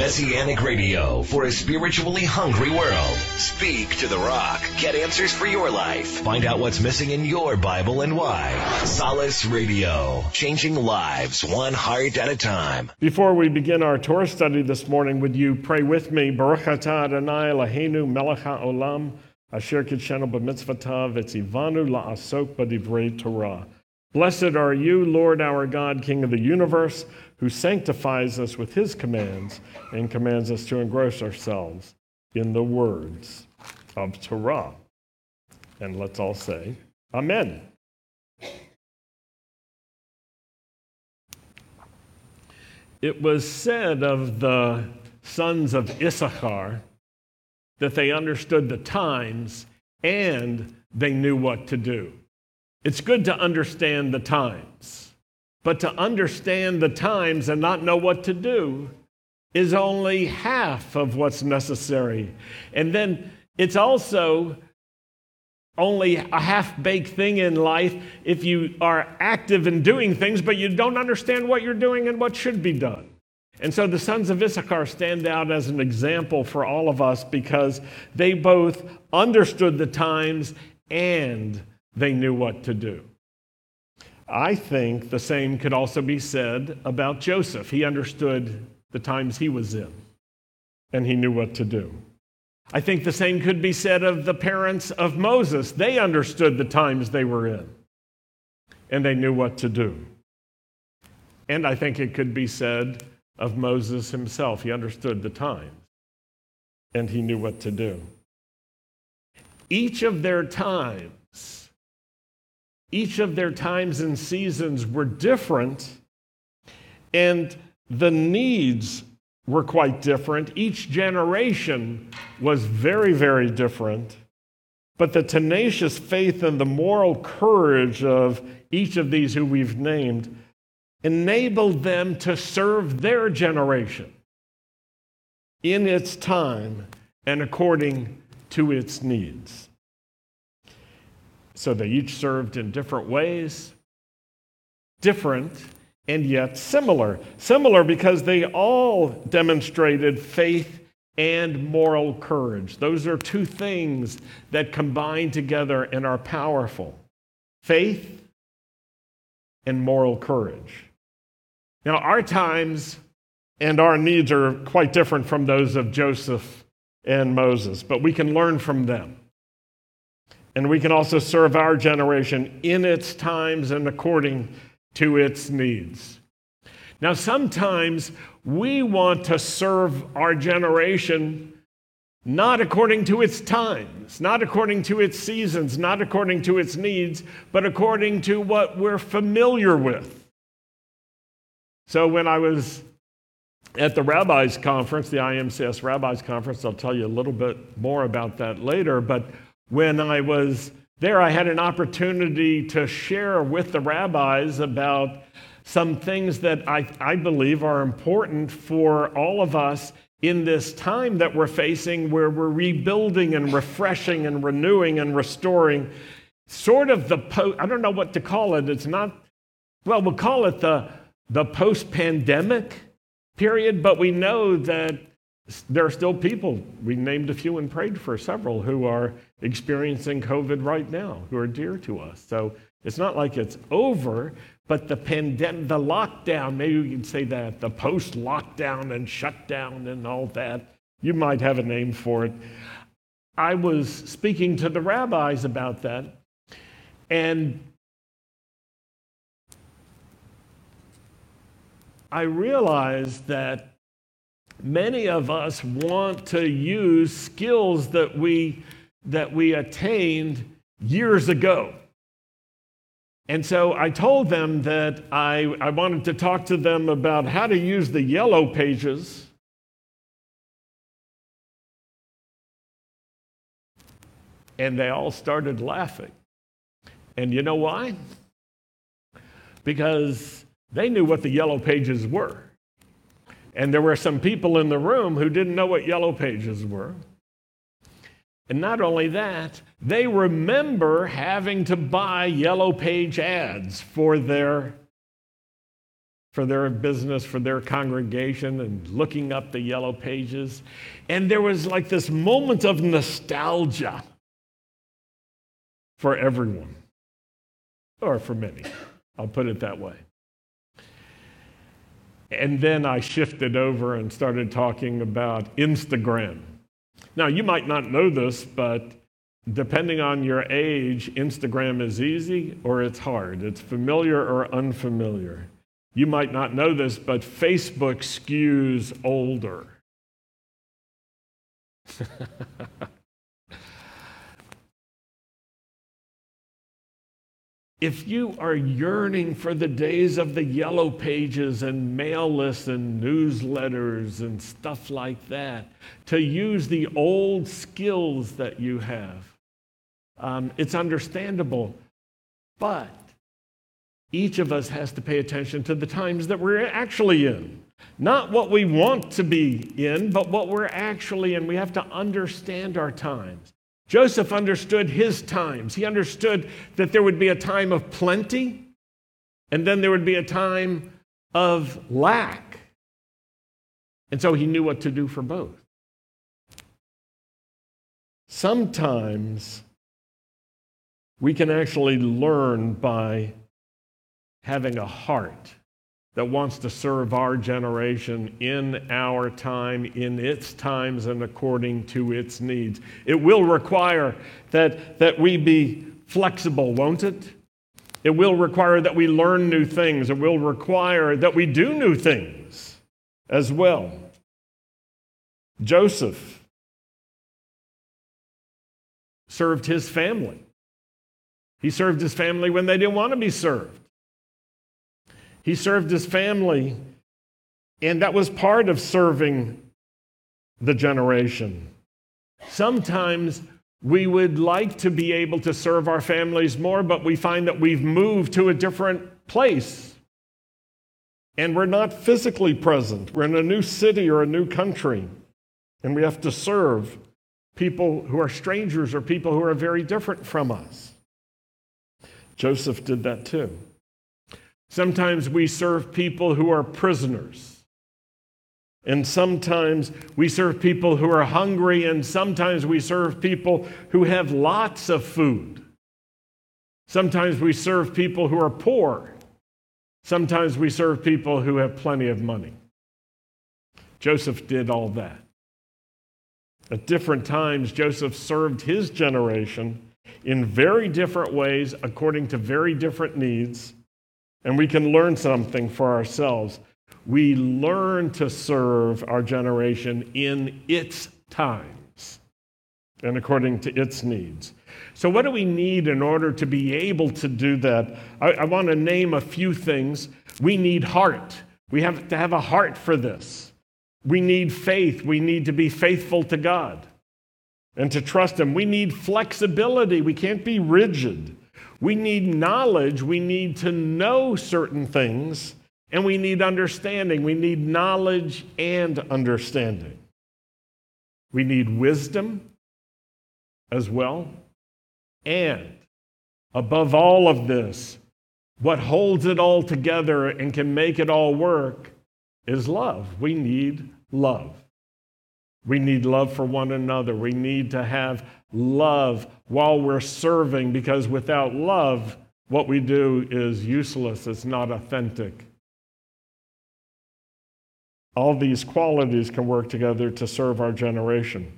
Messianic Radio for a spiritually hungry world. Speak to the rock. Get answers for your life. Find out what's missing in your Bible and why. Solace Radio, changing lives one heart at a time. Before we begin our Torah study this morning, would you pray with me? Baruch atah Adonai Eloheinu melech haolam asher kitshenu b'mitzvotav v'tzivanu la'asok b'divrei Torah. Blessed are you, Lord our God, King of the universe, who sanctifies us with his commands and commands us to engross ourselves in the words of Torah. And let's all say, Amen. It was said of the sons of Issachar that they understood the times and they knew what to do. It's good to understand the times, but to understand the times and not know what to do is only half of what's necessary. And then it's also only a half-baked thing in life if you are active in doing things, but you don't understand what you're doing and what should be done. And so the sons of Issachar stand out as an example for all of us because they both understood the times and they knew what to do. I think the same could also be said about Joseph. He understood the times he was in, and he knew what to do. I think the same could be said of the parents of Moses. They understood the times they were in, and they knew what to do. And I think it could be said of Moses himself. He understood the times, and he knew what to do. Each of their times and seasons were different, and the needs were quite different. Each generation was very, very different, but the tenacious faith and the moral courage of each of these who we've named enabled them to serve their generation in its time and according to its needs. So they each served in different ways, different and yet similar. Similar because they all demonstrated faith and moral courage. Those are two things that combine together and are powerful. Faith and moral courage. Now, our times and our needs are quite different from those of Joseph and Moses, but we can learn from them. And we can also serve our generation in its times and according to its needs. Now, sometimes we want to serve our generation not according to its times, not according to its seasons, not according to its needs, but according to what we're familiar with. So when I was at the Rabbis Conference, the IMCS Rabbis Conference, I'll tell you a little bit more about that later, but when I was there, I had an opportunity to share with the rabbis about some things that I believe are important for all of us in this time that we're facing, where we're rebuilding and refreshing and renewing and restoring, sort of the I don't know what to call it. It's not, well, we'll call it the post-pandemic period, but we know that there are still people, we named a few and prayed for several, who are experiencing COVID right now, who are dear to us. So it's not like it's over, but the lockdown, maybe we can say that, the post-lockdown and shutdown and all that, you might have a name for it. I was speaking to the rabbis about that, and I realized that many of us want to use skills that we attained years ago. And so I told them that I wanted to talk to them about how to use the yellow pages and they all started laughing. And you know why? Because they knew what the yellow pages were. And there were some people in the room who didn't know what yellow pages were. And not only that, they remember having to buy yellow page ads for their for their business, for their congregation, and looking up the yellow pages. And there was like this moment of nostalgia for everyone, or for many. I'll put it that way. And then I shifted over and started talking about Instagram. Now, you might not know this, but depending on your age, Instagram is easy or it's hard. It's familiar or unfamiliar. You might not know this, but Facebook skews older. If you are yearning for the days of the yellow pages and mail lists and newsletters and stuff like that, to use the old skills that you have, it's understandable. But each of us has to pay attention to the times that we're actually in. Not what we want to be in, but what we're actually in. We have to understand our times. Joseph understood his times. He understood that there would be a time of plenty, and then there would be a time of lack. And so he knew what to do for both. Sometimes we can actually learn by having a heart that wants to serve our generation in our time, in its times, and according to its needs. It will require that we be flexible, won't it? It will require that we learn new things. It will require that we do new things as well. Joseph served his family. He served his family when they didn't want to be served. He served his family, and that was part of serving the generation. Sometimes we would like to be able to serve our families more, but we find that we've moved to a different place, and we're not physically present. We're in a new city or a new country, and we have to serve people who are strangers or people who are very different from us. Joseph did that too. Sometimes we serve people who are prisoners. And sometimes we serve people who are hungry. And sometimes we serve people who have lots of food. Sometimes we serve people who are poor. Sometimes we serve people who have plenty of money. Joseph did all that. At different times, Joseph served his generation in very different ways according to very different needs. And we can learn something for ourselves. We learn to serve our generation in its times and according to its needs. So what do we need in order to be able to do that? I want to name a few things. We need heart. We have to have a heart for this. We need faith. We need to be faithful to God and to trust Him. We need flexibility. We can't be rigid. We need knowledge. We need to know certain things, and we need understanding. We need knowledge and understanding. We need wisdom as well. And above all of this, what holds it all together and can make it all work is love. We need love. We need love for one another. We need to have love while we're serving, because without love, what we do is useless. It's not authentic. All these qualities can work together to serve our generation.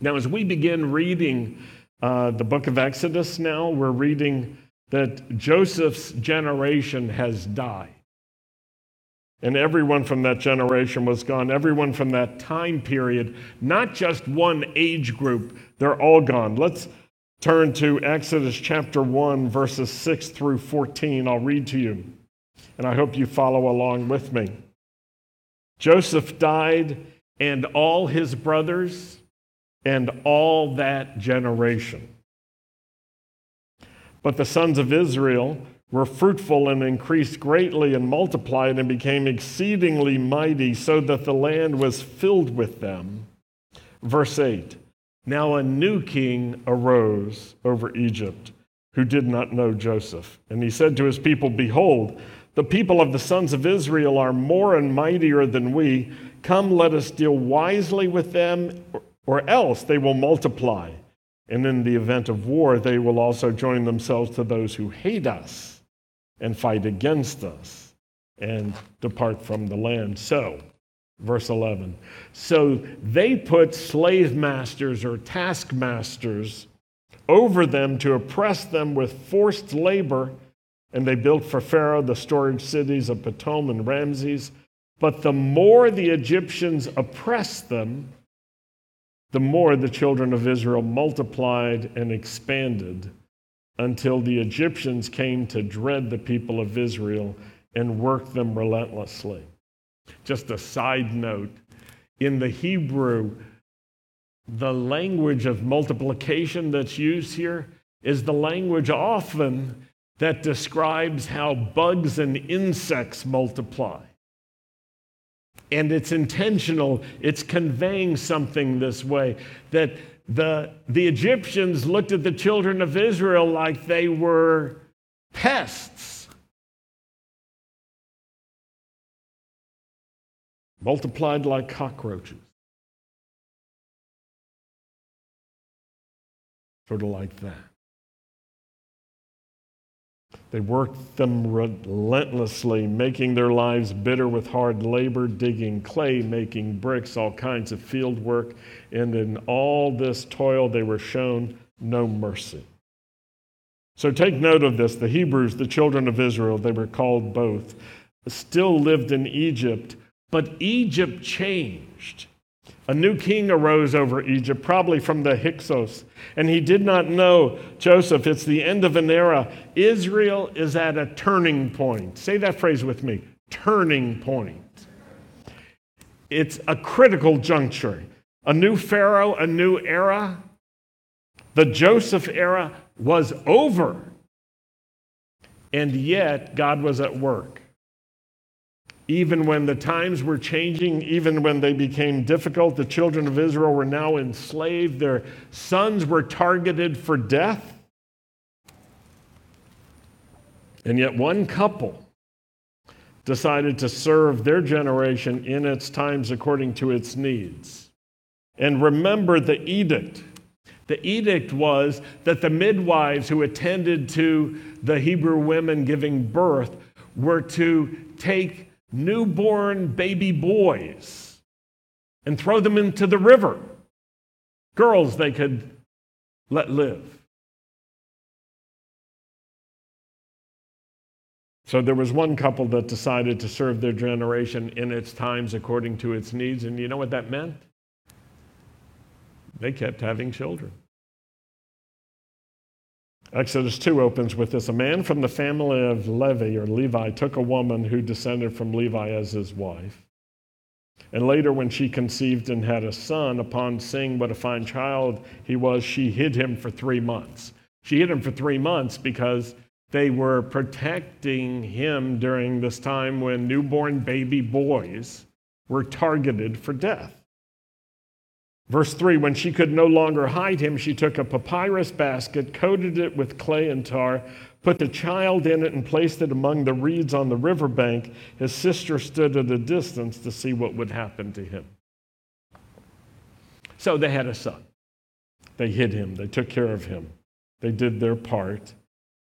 Now, as we begin reading the book of Exodus now, we're reading that Joseph's generation has died. And everyone from that generation was gone. Everyone from that time period, not just one age group, they're all gone. Let's turn to Exodus chapter 1, verses 6 through 14. I'll read to you, and I hope you follow along with me. Joseph died, and all his brothers, and all that generation. But the sons of Israel were fruitful and increased greatly and multiplied and became exceedingly mighty, so that the land was filled with them. Verse 8, now a new king arose over Egypt who did not know Joseph. And he said to his people, behold, The people of the sons of Israel are more and mightier than we. Come, let us deal wisely with them, or else they will multiply. And in the event of war, they will also join themselves to those who hate us and fight against us and depart from the land. So, verse 11, so they put slave masters or taskmasters over them to oppress them with forced labor, and they built for Pharaoh the storage cities of Pithom and Rameses. But the more the Egyptians oppressed them, the more the children of Israel multiplied and expanded, until the Egyptians came to dread the people of Israel and worked them relentlessly. Just a side note, in the Hebrew, the language of multiplication that's used here is the language often that describes how bugs and insects multiply. And it's intentional, it's conveying something this way, that the Egyptians looked at the children of Israel like they were pests. Multiplied like cockroaches. Sort of like that. They worked them relentlessly, making their lives bitter with hard labor, digging clay, making bricks, all kinds of field work. And in all this toil, they were shown no mercy. So take note of this. The Hebrews, the children of Israel, they were called both, still lived in Egypt, but Egypt changed. A new king arose over Egypt, probably from the Hyksos, and he did not know Joseph. It's the end of an era. Israel is at a turning point. Say that phrase with me, turning point. It's a critical juncture. A new pharaoh, a new era. The Joseph era was over, and yet God was at work. Even when the times were changing, even when they became difficult, the children of Israel were now enslaved. Their sons were targeted for death. And yet one couple decided to serve their generation in its times according to its needs. And remember the edict. The edict was that the midwives who attended to the Hebrew women giving birth were to take newborn baby boys and throw them into the river. Girls they could let live. So there was one couple that decided to serve their generation in its times according to its needs, and you know what that meant? They kept having children. Exodus 2 opens with this. A man from the family of Levi took a woman who descended from Levi as his wife. And later when she conceived and had a son, upon seeing what a fine child he was, she hid him for 3 months. She hid him for 3 months because they were protecting him during this time when newborn baby boys were targeted for death. Verse 3, when she could no longer hide him, she took a papyrus basket, coated it with clay and tar, put the child in it, and placed it among the reeds on the riverbank. His sister stood at a distance to see what would happen to him. So they had a son. They hid him. They took care of him. They did their part.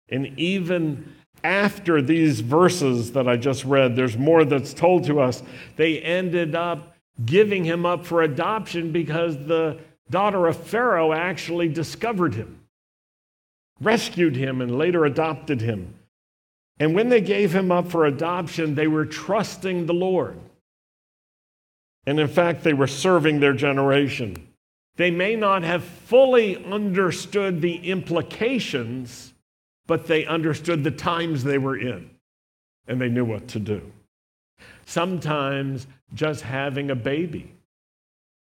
And even after these verses that I just read, there's more that's told to us. They ended up giving him up for adoption because the daughter of Pharaoh actually discovered him, rescued him, and later adopted him. And when they gave him up for adoption, they were trusting the Lord. And in fact, they were serving their generation. They may not have fully understood the implications, but they understood the times they were in, and they knew what to do. Sometimes just having a baby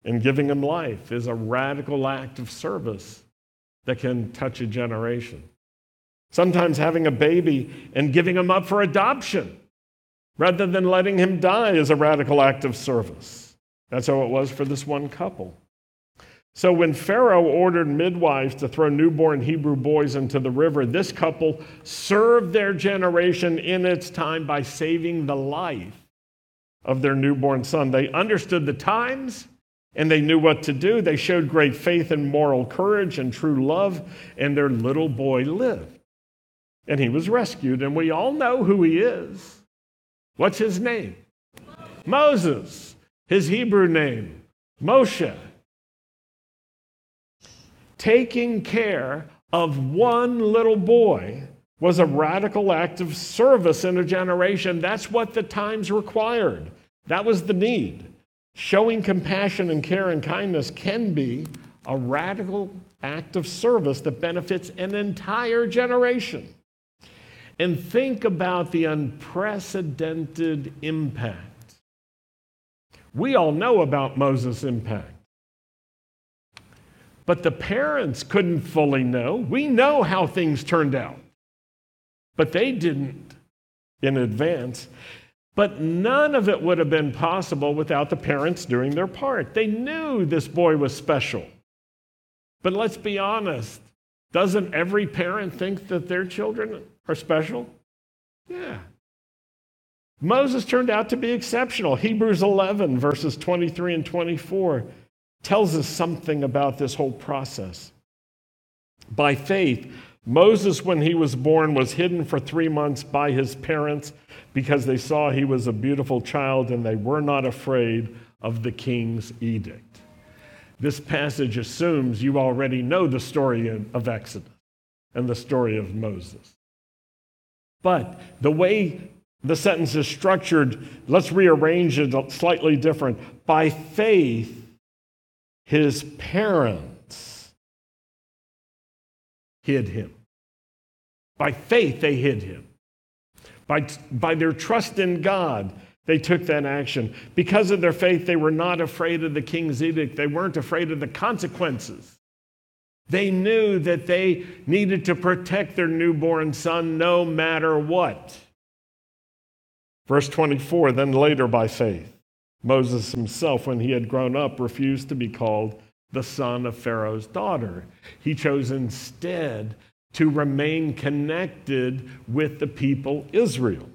and giving him life is a radical act of service that can touch a generation. Sometimes having a baby and giving him up for adoption rather than letting him die is a radical act of service. That's how it was for this one couple. So when Pharaoh ordered midwives to throw newborn Hebrew boys into the river, this couple served their generation in its time by saving the life of their newborn son. They understood the times and they knew what to do. They showed great faith and moral courage and true love, and their little boy lived. And he was rescued, and we all know who he is. What's his name? Moses. His Hebrew name, Moshe. Taking care of one little boy was a radical act of service in a generation. That's what the times required. That was the need. Showing compassion and care and kindness can be a radical act of service that benefits an entire generation. And think about the unprecedented impact. We all know about Moses' impact. But the parents couldn't fully know. We know how things turned out, but they didn't in advance. But none of it would have been possible without the parents doing their part. They knew this boy was special. But let's be honest, doesn't every parent think that their children are special? Yeah. Moses turned out to be exceptional. Hebrews 11, verses 23 and 24. Tells us something about this whole process. By faith, Moses, when he was born, was hidden for 3 months by his parents because they saw he was a beautiful child and they were not afraid of the king's edict. This passage assumes you already know the story of Exodus and the story of Moses. But the way the sentence is structured, let's rearrange it slightly different. By faith, his parents hid him. By faith, they hid him. By their trust in God, they took that action. Because of their faith, they were not afraid of the king's edict. They weren't afraid of the consequences. They knew that they needed to protect their newborn son no matter what. Verse 24, then later by faith, Moses himself, when he had grown up, refused to be called the son of Pharaoh's daughter. He chose instead to remain connected with the people Israel.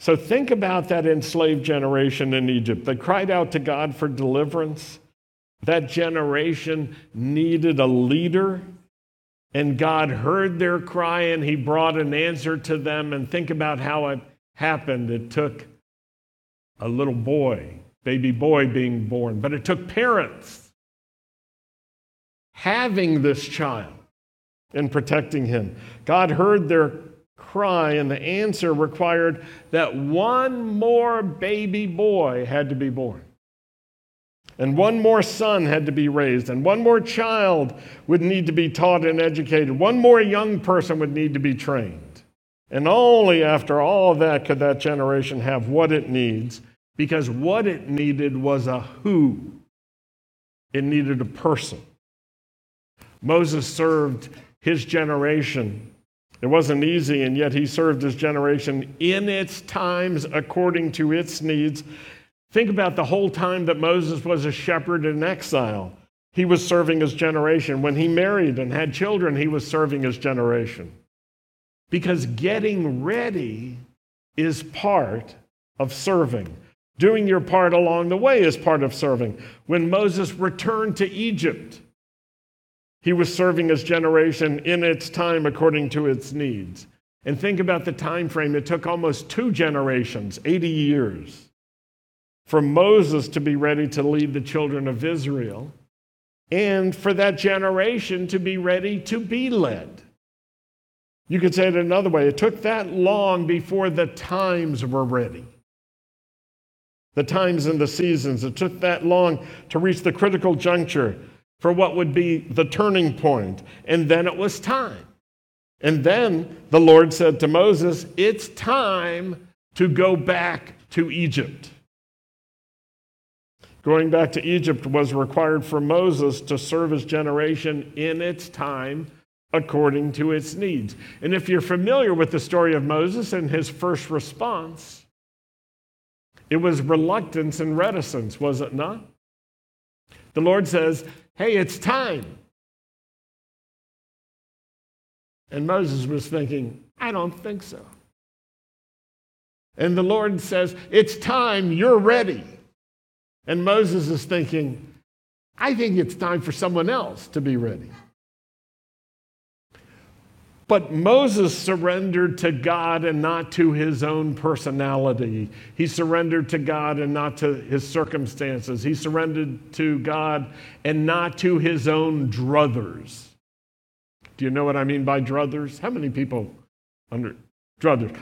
So think about that enslaved generation in Egypt. They cried out to God for deliverance. That generation needed a leader, and God heard their cry, and he brought an answer to them. And think about how it happened. It took a little boy, baby boy being born. But it took parents having this child and protecting him. God heard their cry, and the answer required that one more baby boy had to be born. And one more son had to be raised. And one more child would need to be taught and educated. One more young person would need to be trained. And only after all that could that generation have what it needs. Because what it needed was a who. It needed a person. Moses served his generation. It wasn't easy, and yet he served his generation in its times according to its needs. Think about the whole time that Moses was a shepherd in exile. He was serving his generation. When he married and had children, he was serving his generation. Because getting ready is part of serving. Doing your part along the way is part of serving. When Moses returned to Egypt, he was serving his generation in its time according to its needs. And think about the time frame. It took almost 2 generations, 80 years, for Moses to be ready to lead the children of Israel and for that generation to be ready to be led. You could say it another way. It took that long before the times were ready. The times and the seasons. It took that long to reach the critical juncture for what would be the turning point. And then it was time. And then the Lord said to Moses, it's time to go back to Egypt. Going back to Egypt was required for Moses to serve his generation in its time according to its needs. And if you're familiar with the story of Moses and his first response, it was reluctance and reticence, was it not? The Lord says, hey, it's time. And Moses was thinking, I don't think so. And the Lord says, it's time, you're ready. And Moses is thinking, I think it's time for someone else to be ready. But Moses surrendered to God and not to his own personality. He surrendered to God and not to his circumstances. He surrendered to God and not to his own druthers. Do you know what I mean by druthers? How many people under druthers?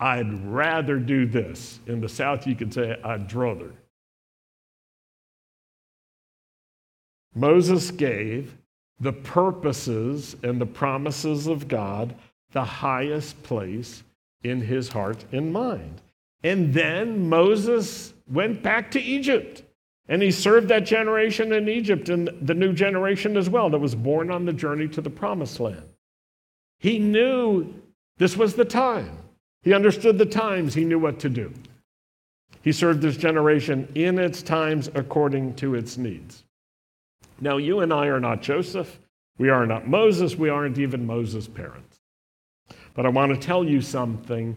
I'd rather do this. In the South, you could say, I'd druther. Moses gave the purposes and the promises of God the highest place in his heart and mind. And then Moses went back to Egypt. And he served that generation in Egypt and the new generation as well that was born on the journey to the promised land. He knew this was the time. He understood the times. He knew what to do. He served this generation in its times according to its needs. Now, you and I are not Joseph. We are not Moses. We aren't even Moses' parents. But I want to tell you something.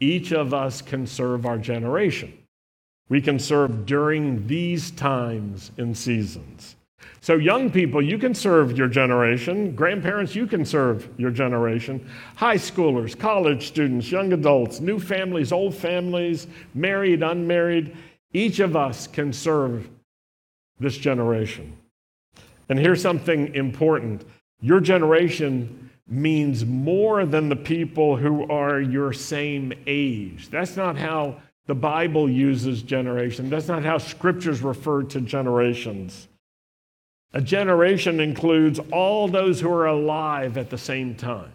Each of us can serve our generation. We can serve during these times and seasons. So young people, you can serve your generation. Grandparents, you can serve your generation. High schoolers, college students, young adults, new families, old families, married, unmarried. Each of us can serve this generation. And here's something important. Your generation means more than the people who are your same age. That's not how the Bible uses generation. That's not how scriptures refer to generations. A generation includes all those who are alive at the same time.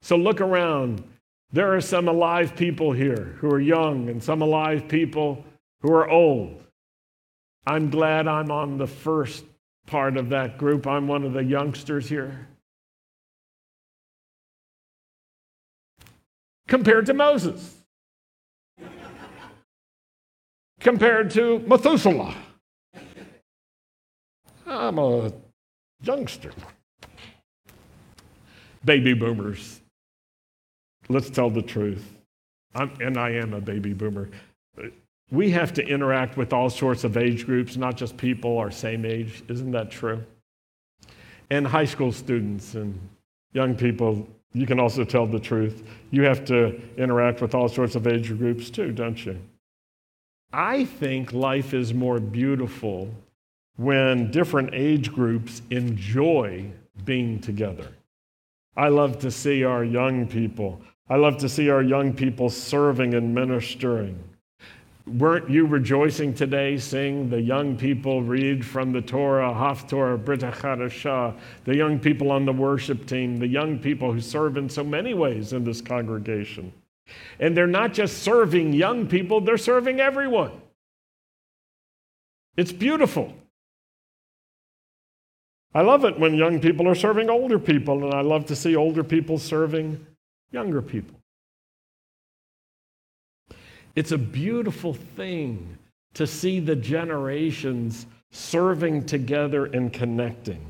So look around. There are some alive people here who are young and some alive people who are old. I'm glad I'm on the first part of that group. I'm one of the youngsters here. Compared to Moses. Compared to Methuselah. I'm a youngster. Baby boomers. Let's tell the truth. I am a baby boomer. We have to interact with all sorts of age groups, not just people our same age. Isn't that true? And high school students and young people, you can also tell the truth. You have to interact with all sorts of age groups too, don't you? I think life is more beautiful when different age groups enjoy being together. I love to see our young people. I love to see our young people serving and ministering. Weren't you rejoicing today seeing the young people read from the Torah, Haftorah, Brit Chadasha, the young people on the worship team, the young people who serve in so many ways in this congregation? And they're not just serving young people, they're serving everyone. It's beautiful. I love it when young people are serving older people, and I love to see older people serving younger people. It's a beautiful thing to see the generations serving together and connecting.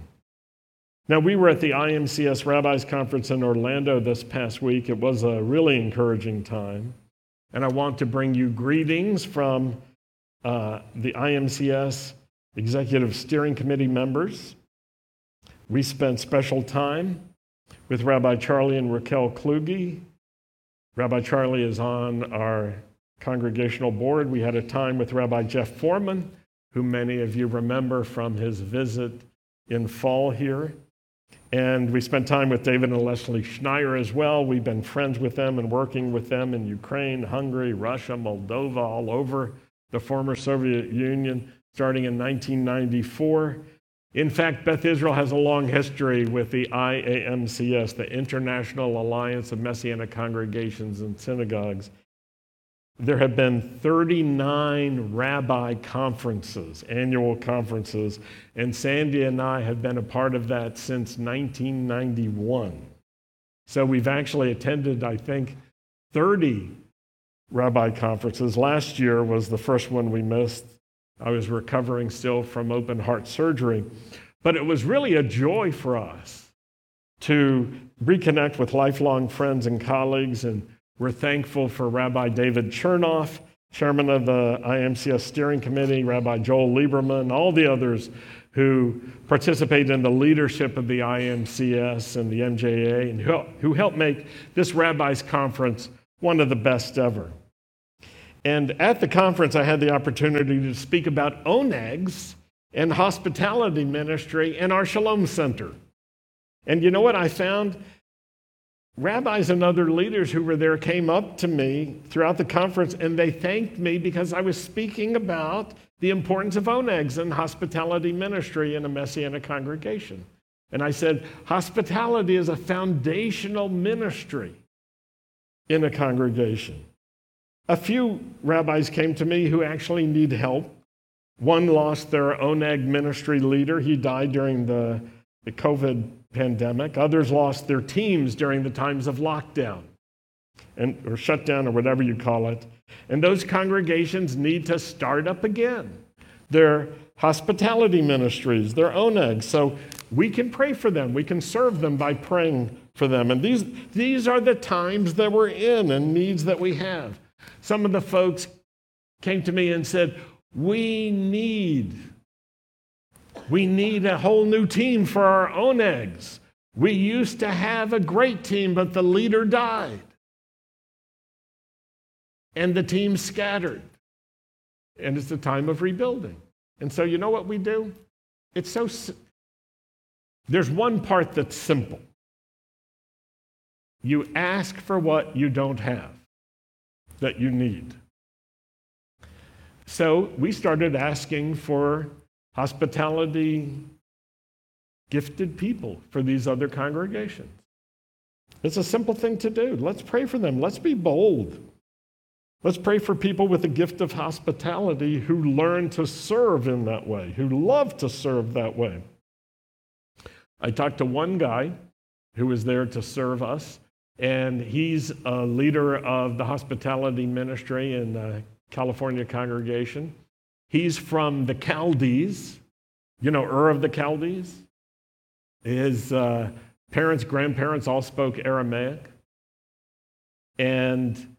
Now, we were at the IMCS Rabbis Conference in Orlando this past week. It was a really encouraging time, and I want to bring you greetings from the IMCS Executive Steering Committee members. We spent special time with Rabbi Charlie and Raquel Kluge. Rabbi Charlie is on our congregational board. We had a time with Rabbi Jeff Foreman, who many of you remember from his visit in fall here. And we spent time with David and Leslie Schneier as well. We've been friends with them and working with them in Ukraine, Hungary, Russia, Moldova, all over the former Soviet Union, starting in 1994. In fact, Beth Israel has a long history with the IAMCS, the International Alliance of Messianic Congregations and Synagogues. There have been 39 rabbi conferences, annual conferences, and Sandy and I have been a part of that since 1991. So we've actually attended, I think, 30 rabbi conferences. Last year was the first one we missed. I was recovering still from open heart surgery. But it was really a joy for us to reconnect with lifelong friends and colleagues, and we're thankful for Rabbi David Chernoff, chairman of the IMCS steering committee, Rabbi Joel Lieberman, all the others who participate in the leadership of the IMCS and the MJA, and who helped make this Rabbis Conference one of the best ever. And at the conference, I had the opportunity to speak about ONEGs and hospitality ministry and our Shalom Center. And you know what I found? Rabbis and other leaders who were there came up to me throughout the conference, and they thanked me because I was speaking about the importance of ONEGs and hospitality ministry in a Messianic congregation. And I said, hospitality is a foundational ministry in a congregation. A few rabbis came to me who actually need help. One lost their ONEG ministry leader. He died during the COVID pandemic. Others lost their teams during the times of lockdown or shutdown or whatever you call it. And those congregations need to start up again their hospitality ministries, their ONEGs. So we can pray for them. We can serve them by praying for them. And these are the times that we're in and needs that we have. Some of the folks came to me and said, We need a whole new team for our ONEGs. We used to have a great team, but the leader died. And the team scattered. And it's the time of rebuilding. And so you know what we do? There's one part that's simple. You ask for what you don't have, that you need. So we started asking for hospitality gifted people for these other congregations. It's a simple thing to do. Let's pray for them. Let's be bold. Let's pray for people with the gift of hospitality who learn to serve in that way, who love to serve that way. I talked to one guy who was there to serve us, and he's a leader of the hospitality ministry in the California congregation. He's from the Chaldees, you know, Ur of the Chaldees. His parents, grandparents all spoke Aramaic. And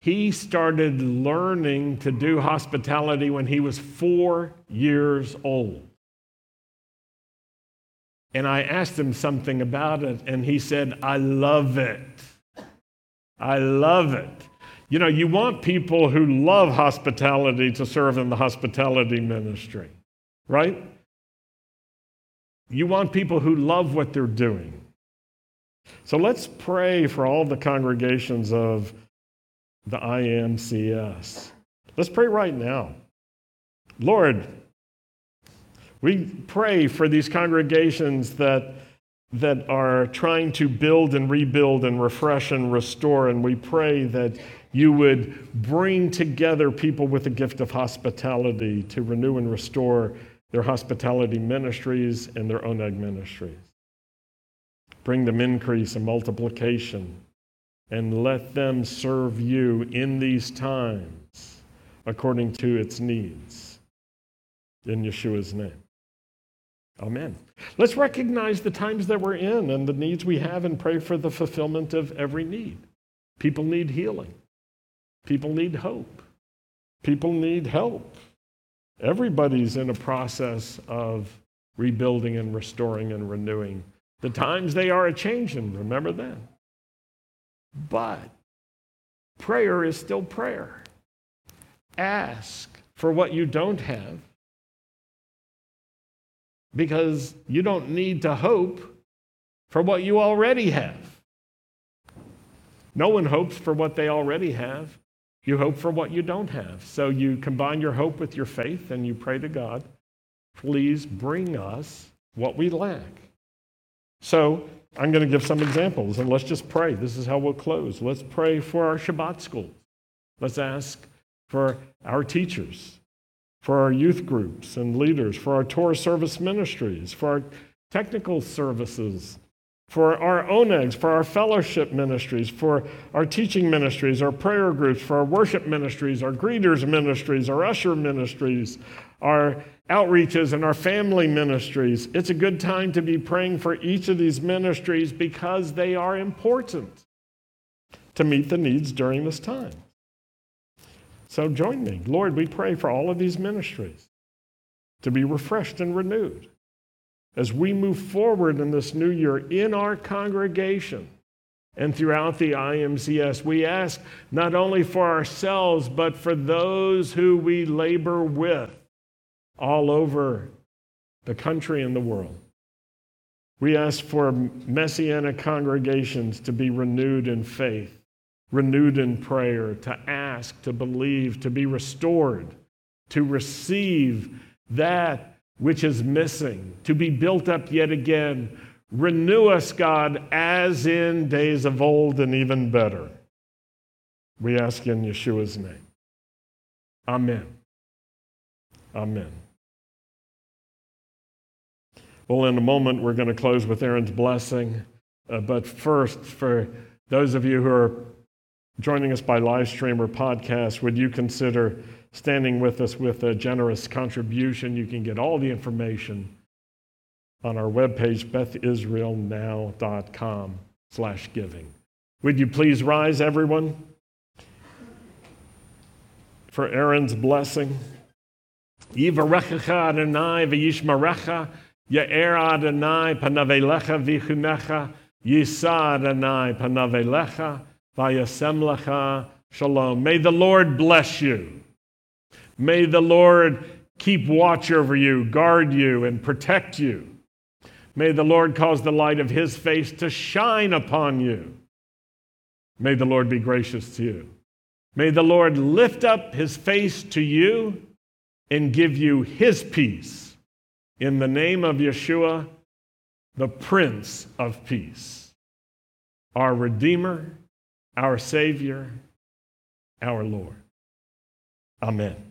he started learning to do hospitality when he was 4 years old. And I asked him something about it, and he said, I love it. I love it. You know, you want people who love hospitality to serve in the hospitality ministry, right? You want people who love what they're doing. So let's pray for all the congregations of the IMCS. Let's pray right now. Lord, we pray for these congregations that are trying to build and rebuild and refresh and restore, and we pray that you would bring together people with the gift of hospitality to renew and restore their hospitality ministries and their ONEG ministries. Bring them increase and multiplication, and let them serve you in these times according to its needs. In Yeshua's name. Amen. Let's recognize the times that we're in and the needs we have and pray for the fulfillment of every need. People need healing. People need hope. People need help. Everybody's in a process of rebuilding and restoring and renewing. The times they are a-changing, remember that. But prayer is still prayer. Ask for what you don't have, because you don't need to hope for what you already have. No one hopes for what they already have. You hope for what you don't have. So you combine your hope with your faith and you pray to God, please bring us what we lack. So I'm going to give some examples, and let's just pray. This is how we'll close. Let's pray for our Shabbat schools. Let's ask for our teachers, for our youth groups and leaders, for our Torah service ministries, for our technical services for our onegs, for our fellowship ministries, for our teaching ministries, our prayer groups, for our worship ministries, our greeters ministries, our usher ministries, our outreaches, and our family ministries. It's a good time to be praying for each of these ministries because they are important to meet the needs during this time. So join me. Lord, we pray for all of these ministries to be refreshed and renewed as we move forward in this new year in our congregation and throughout the IMCS. We ask not only for ourselves, but for those who we labor with all over the country and the world. We ask for Messianic congregations to be renewed in faith, renewed in prayer, to ask, to believe, to be restored, to receive that which is missing, to be built up yet again. Renew us, God, as in days of old and even better. We ask in Yeshua's name. Amen. Amen. Well, in a moment, we're going to close with Aaron's blessing. But first, for those of you who are joining us by live stream or podcast, would you consider standing with us with a generous contribution? You can get all the information on our webpage, bethisraelnow.com/giving. Would you please rise, everyone, for Aaron's blessing? Yivarechecha Adonai v'yishmarecha, Ya'er Adonai panavelecha v'chunecha, Yisa Adonai panavelecha, Vayasemlecha Shalom. May the Lord bless you. May the Lord keep watch over you, guard you, and protect you. May the Lord cause the light of his face to shine upon you. May the Lord be gracious to you. May the Lord lift up his face to you and give you his peace. In the name of Yeshua, the Prince of Peace, our Redeemer, our Savior, our Lord. Amen.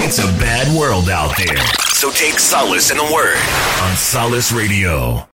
It's a bad world out there, so take solace in the Word on Solace Radio.